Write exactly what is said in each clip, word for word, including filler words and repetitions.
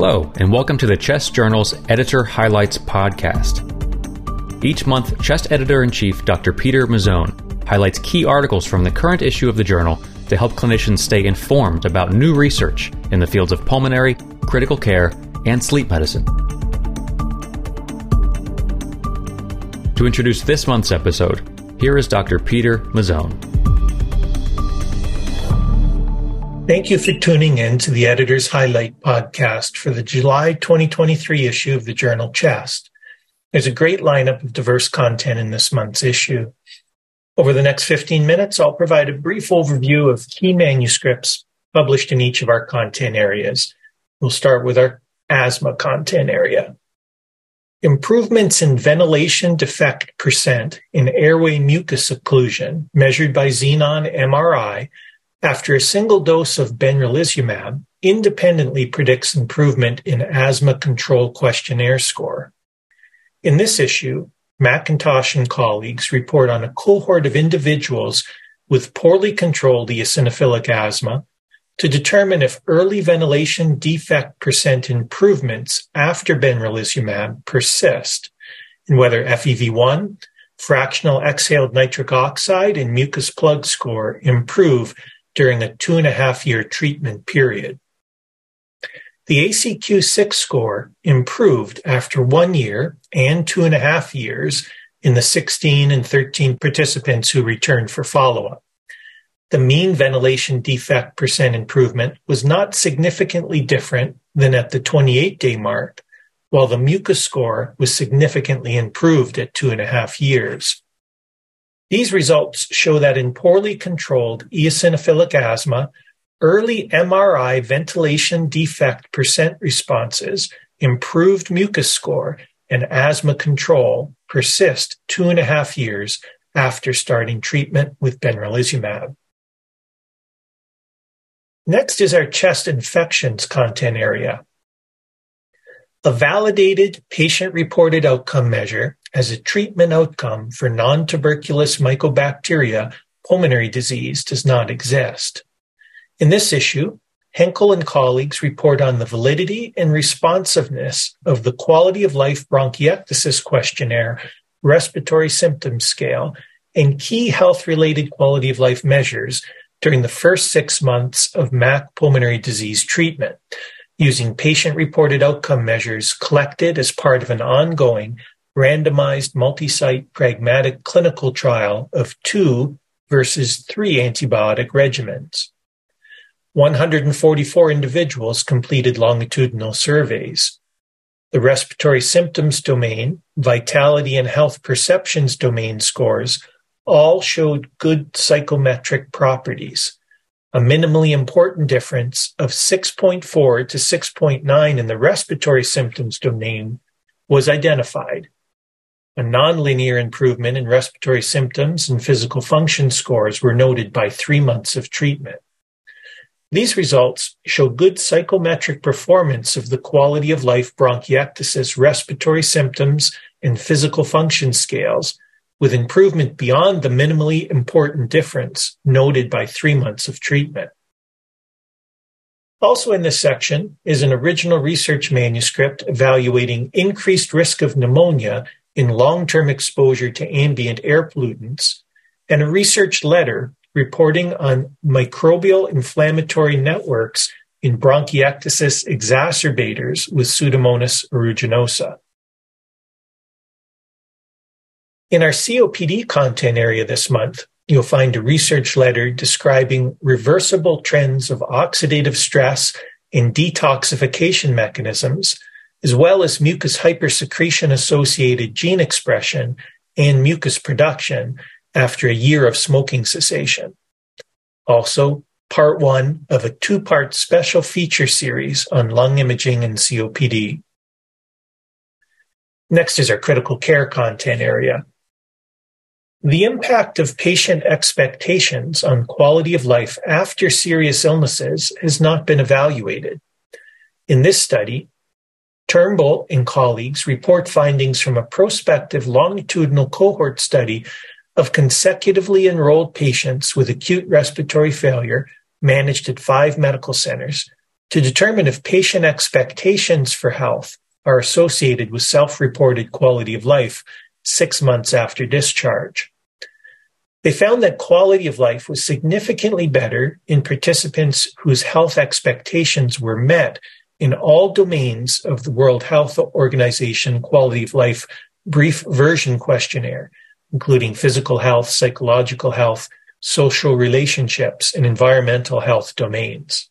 Hello, and welcome to the Chess Journal's Editor Highlights podcast. Each month, Chess Editor-in-Chief Doctor Peter Mazzone highlights key articles from the current issue of the journal to help clinicians stay informed about new research in the fields of pulmonary, critical care, and sleep medicine. To introduce this month's episode, here is Doctor Peter Mazzone. Thank you for tuning in to the Editor's Highlight podcast for the July twenty twenty-three issue of the journal CHEST. There's a great lineup of diverse content in this month's issue. Over the next fifteen minutes, I'll provide a brief overview of key manuscripts published in each of our content areas. We'll start with our asthma content area. Improvements in ventilation defect percent in airway mucus occlusion measured by xenon M R I after a single dose of benralizumab independently predicts improvement in asthma control questionnaire score. In this issue, McIntosh and colleagues report on a cohort of individuals with poorly controlled eosinophilic asthma to determine if early ventilation defect percent improvements after benralizumab persist, and whether F E V one, fractional exhaled nitric oxide, and mucus plug score improve during a two-and-a-half-year treatment period. The A C Q six score improved after one year and two-and-a-half years in the sixteen and thirteen participants who returned for follow-up. The mean ventilation defect percent improvement was not significantly different than at the twenty-eight day mark, while the mucus score was significantly improved at two-and-a-half years. These results show that in poorly controlled eosinophilic asthma, early M R I ventilation defect percent responses, improved mucus score, and asthma control persist two and a half years after starting treatment with benralizumab. Next is our chest infections content area. A validated patient-reported outcome measure as a treatment outcome for non-tuberculous mycobacteria pulmonary disease does not exist. In this issue, Henkel and colleagues report on the validity and responsiveness of the Quality of Life Bronchiectasis Questionnaire, Respiratory Symptom Scale, and key health-related quality of life measures during the first six months of M A C pulmonary disease treatment, using patient-reported outcome measures collected as part of an ongoing randomized multi-site pragmatic clinical trial of two versus three antibiotic regimens. one hundred forty-four individuals completed longitudinal surveys. The respiratory symptoms domain, vitality, and health perceptions domain scores all showed good psychometric properties. A minimally important difference of six point four to six point nine in the respiratory symptoms domain was identified. A nonlinear improvement in respiratory symptoms and physical function scores were noted by three months of treatment. These results show good psychometric performance of the Quality of Life Bronchiectasis respiratory symptoms and physical function scales, with improvement beyond the minimally important difference noted by three months of treatment. Also in this section is an original research manuscript evaluating increased risk of pneumonia in long-term exposure to ambient air pollutants, and a research letter reporting on microbial inflammatory networks in bronchiectasis exacerbators with Pseudomonas aeruginosa. In our C O P D content area this month, you'll find a research letter describing reversible trends of oxidative stress and detoxification mechanisms, as well as mucus hypersecretion-associated gene expression and mucus production after a year of smoking cessation. Also, part one of a two-part special feature series on lung imaging and C O P D. Next is our critical care content area. The impact of patient expectations on quality of life after serious illnesses has not been evaluated. In this study, Turnbull and colleagues report findings from a prospective longitudinal cohort study of consecutively enrolled patients with acute respiratory failure managed at five medical centers to determine if patient expectations for health are associated with self-reported quality of life six months after discharge. They found that quality of life was significantly better in participants whose health expectations were met in all domains of the World Health Organization Quality of Life Brief Version Questionnaire, including physical health, psychological health, social relationships, and environmental health domains.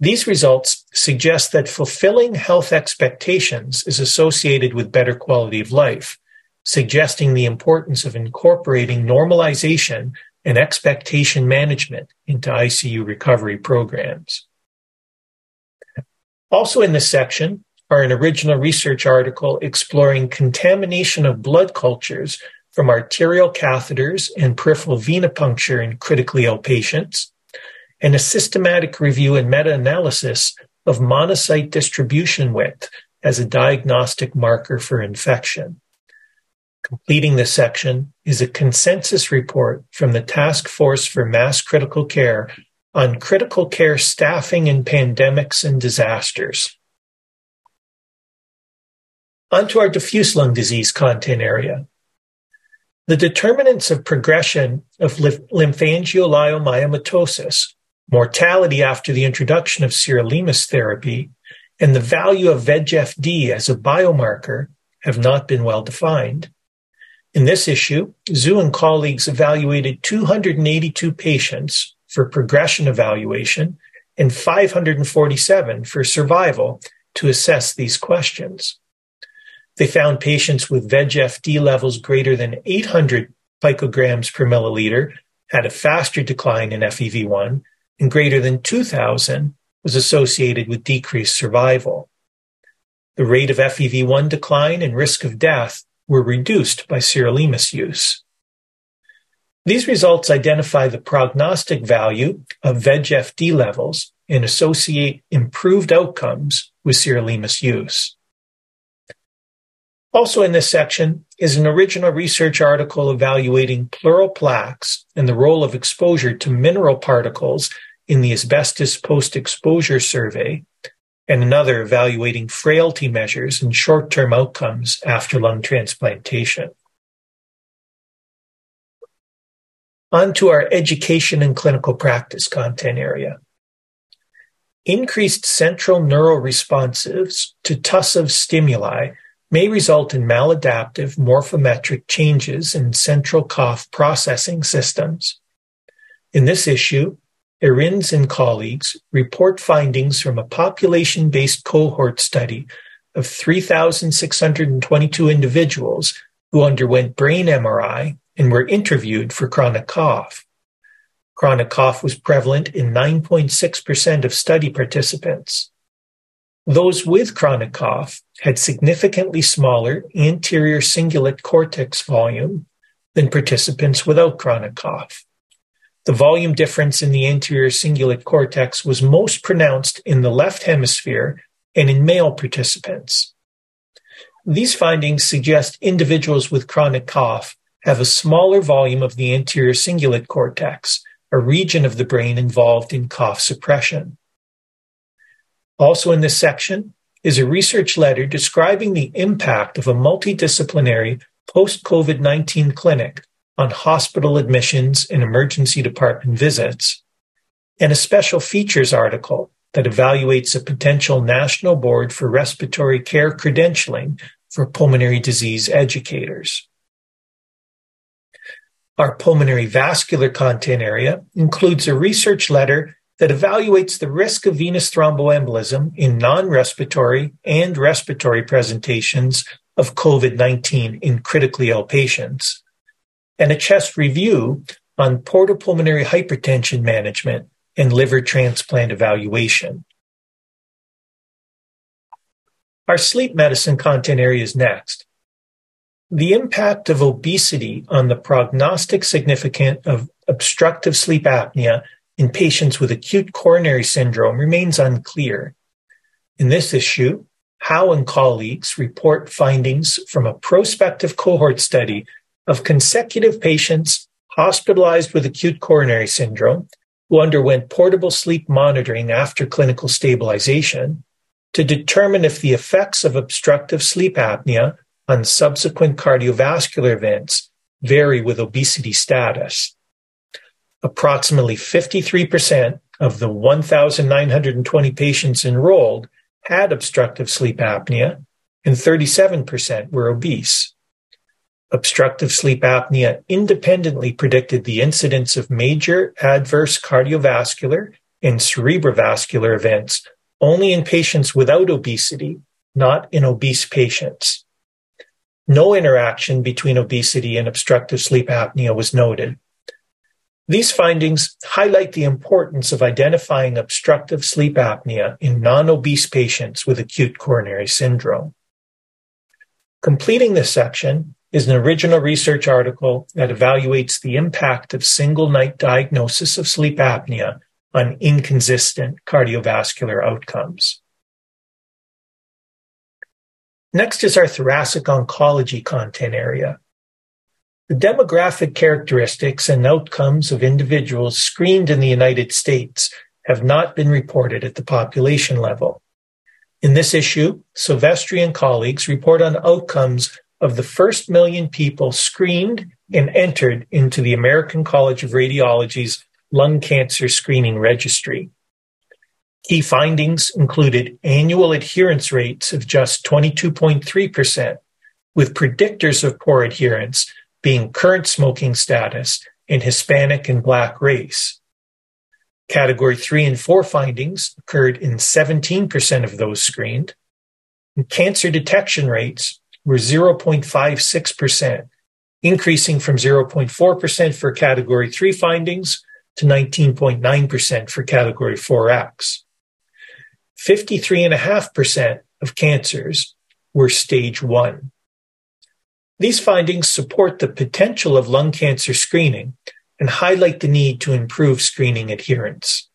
These results suggest that fulfilling health expectations is associated with better quality of life, suggesting the importance of incorporating normalization and expectation management into I C U recovery programs. Also in this section are an original research article exploring contamination of blood cultures from arterial catheters and peripheral venipuncture in critically ill patients, and a systematic review and meta-analysis of monocyte distribution width as a diagnostic marker for infection. Completing this section is a consensus report from the Task Force for Mass Critical Care on critical care staffing in pandemics and disasters. Onto our diffuse lung disease content area. The determinants of progression of lymphangioliomyomatosis, mortality after the introduction of sirolimus therapy, and the value of V E G F D as a biomarker have not been well defined. In this issue, Zhu and colleagues evaluated two hundred eighty-two patients for progression evaluation and five hundred forty-seven for survival to assess these questions. They found patients with V E G F D levels greater than eight hundred picograms per milliliter had a faster decline in F E V one, and greater than two thousand was associated with decreased survival. The rate of F E V one decline and risk of death were reduced by sirolimus use. These results identify the prognostic value of V E G F D levels and associate improved outcomes with sirolimus use. Also in this section is an original research article evaluating pleural plaques and the role of exposure to mineral particles in the asbestos post-exposure survey, and another evaluating frailty measures and short-term outcomes after lung transplantation. On to our education and clinical practice content area. Increased central neural responses to tussive stimuli may result in maladaptive morphometric changes in central cough processing systems. In this issue, Erins and colleagues report findings from a population-based cohort study of three thousand six hundred twenty-two individuals who underwent brain M R I and were interviewed for chronic cough. Chronic cough was prevalent in nine point six percent of study participants. Those with chronic cough had significantly smaller anterior cingulate cortex volume than participants without chronic cough. The volume difference in the anterior cingulate cortex was most pronounced in the left hemisphere and in male participants. These findings suggest individuals with chronic cough have a smaller volume of the anterior cingulate cortex, a region of the brain involved in cough suppression. Also in this section is a research letter describing the impact of a multidisciplinary post-COVID nineteen clinic on hospital admissions and emergency department visits, and a special features article that evaluates a potential national board for respiratory care credentialing for pulmonary disease educators. Our pulmonary vascular content area includes a research letter that evaluates the risk of venous thromboembolism in non-respiratory and respiratory presentations of COVID nineteen in critically ill patients, and a CHEST review on portopulmonary hypertension management and liver transplant evaluation. Our sleep medicine content area is next. The impact of obesity on the prognostic significance of obstructive sleep apnea in patients with acute coronary syndrome remains unclear. In this issue, Howe and colleagues report findings from a prospective cohort study of consecutive patients hospitalized with acute coronary syndrome who underwent portable sleep monitoring after clinical stabilization to determine if the effects of obstructive sleep apnea on subsequent cardiovascular events vary with obesity status. Approximately fifty-three percent of the one thousand nine hundred twenty patients enrolled had obstructive sleep apnea, and thirty-seven percent were obese. Obstructive sleep apnea independently predicted the incidence of major adverse cardiovascular and cerebrovascular events only in patients without obesity, not in obese patients. No interaction between obesity and obstructive sleep apnea was noted. These findings highlight the importance of identifying obstructive sleep apnea in non-obese patients with acute coronary syndrome. Completing this section is an original research article that evaluates the impact of single-night diagnosis of sleep apnea on inconsistent cardiovascular outcomes. Next is our thoracic oncology content area. The demographic characteristics and outcomes of individuals screened in the United States have not been reported at the population level. In this issue, Silvestri and colleagues report on outcomes of the first million people screened and entered into the American College of Radiology's Lung Cancer Screening Registry. Key findings included annual adherence rates of just twenty-two point three percent, with predictors of poor adherence being current smoking status in Hispanic and Black race. Category three and four findings occurred in seventeen percent of those screened, and cancer detection rates were zero point five six percent, increasing from zero point four percent for Category three findings to nineteen point nine percent for Category four X. fifty-three point five percent of cancers were Stage one. These findings support the potential of lung cancer screening and highlight the need to improve screening adherence.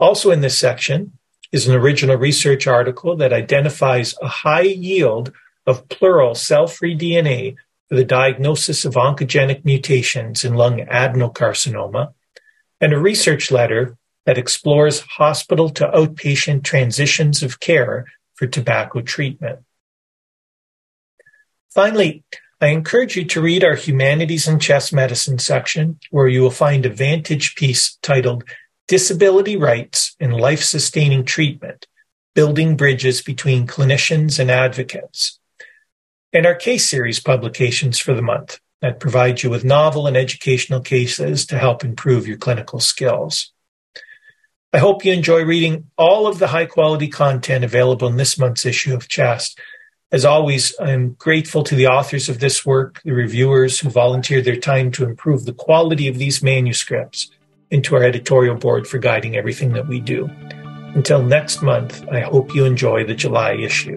Also in this section is an original research article that identifies a high yield of pleural cell-free D N A for the diagnosis of oncogenic mutations in lung adenocarcinoma, and a research letter that explores hospital to outpatient transitions of care for tobacco treatment. Finally, I encourage you to read our Humanities and Chest Medicine section, where you will find a Vantage piece titled Disability Rights and Life-Sustaining Treatment, Building Bridges Between Clinicians and Advocates, and our case series publications for the month that provide you with novel and educational cases to help improve your clinical skills. I hope you enjoy reading all of the high-quality content available in this month's issue of Chest. As always, I'm grateful to the authors of this work, the reviewers who volunteered their time to improve the quality of these manuscripts, and to our editorial board for guiding everything that we do. Until next month, I hope you enjoy the July issue.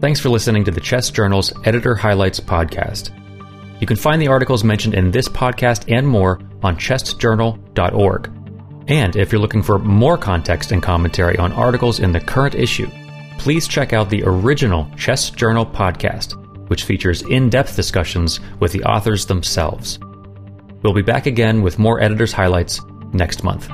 Thanks for listening to the Chest Journal's Editor Highlights podcast. You can find the articles mentioned in this podcast and more on chest journal dot org. And if you're looking for more context and commentary on articles in the current issue, please check out the original Chest Journal podcast, which features in-depth discussions with the authors themselves. We'll be back again with more editors' highlights next month.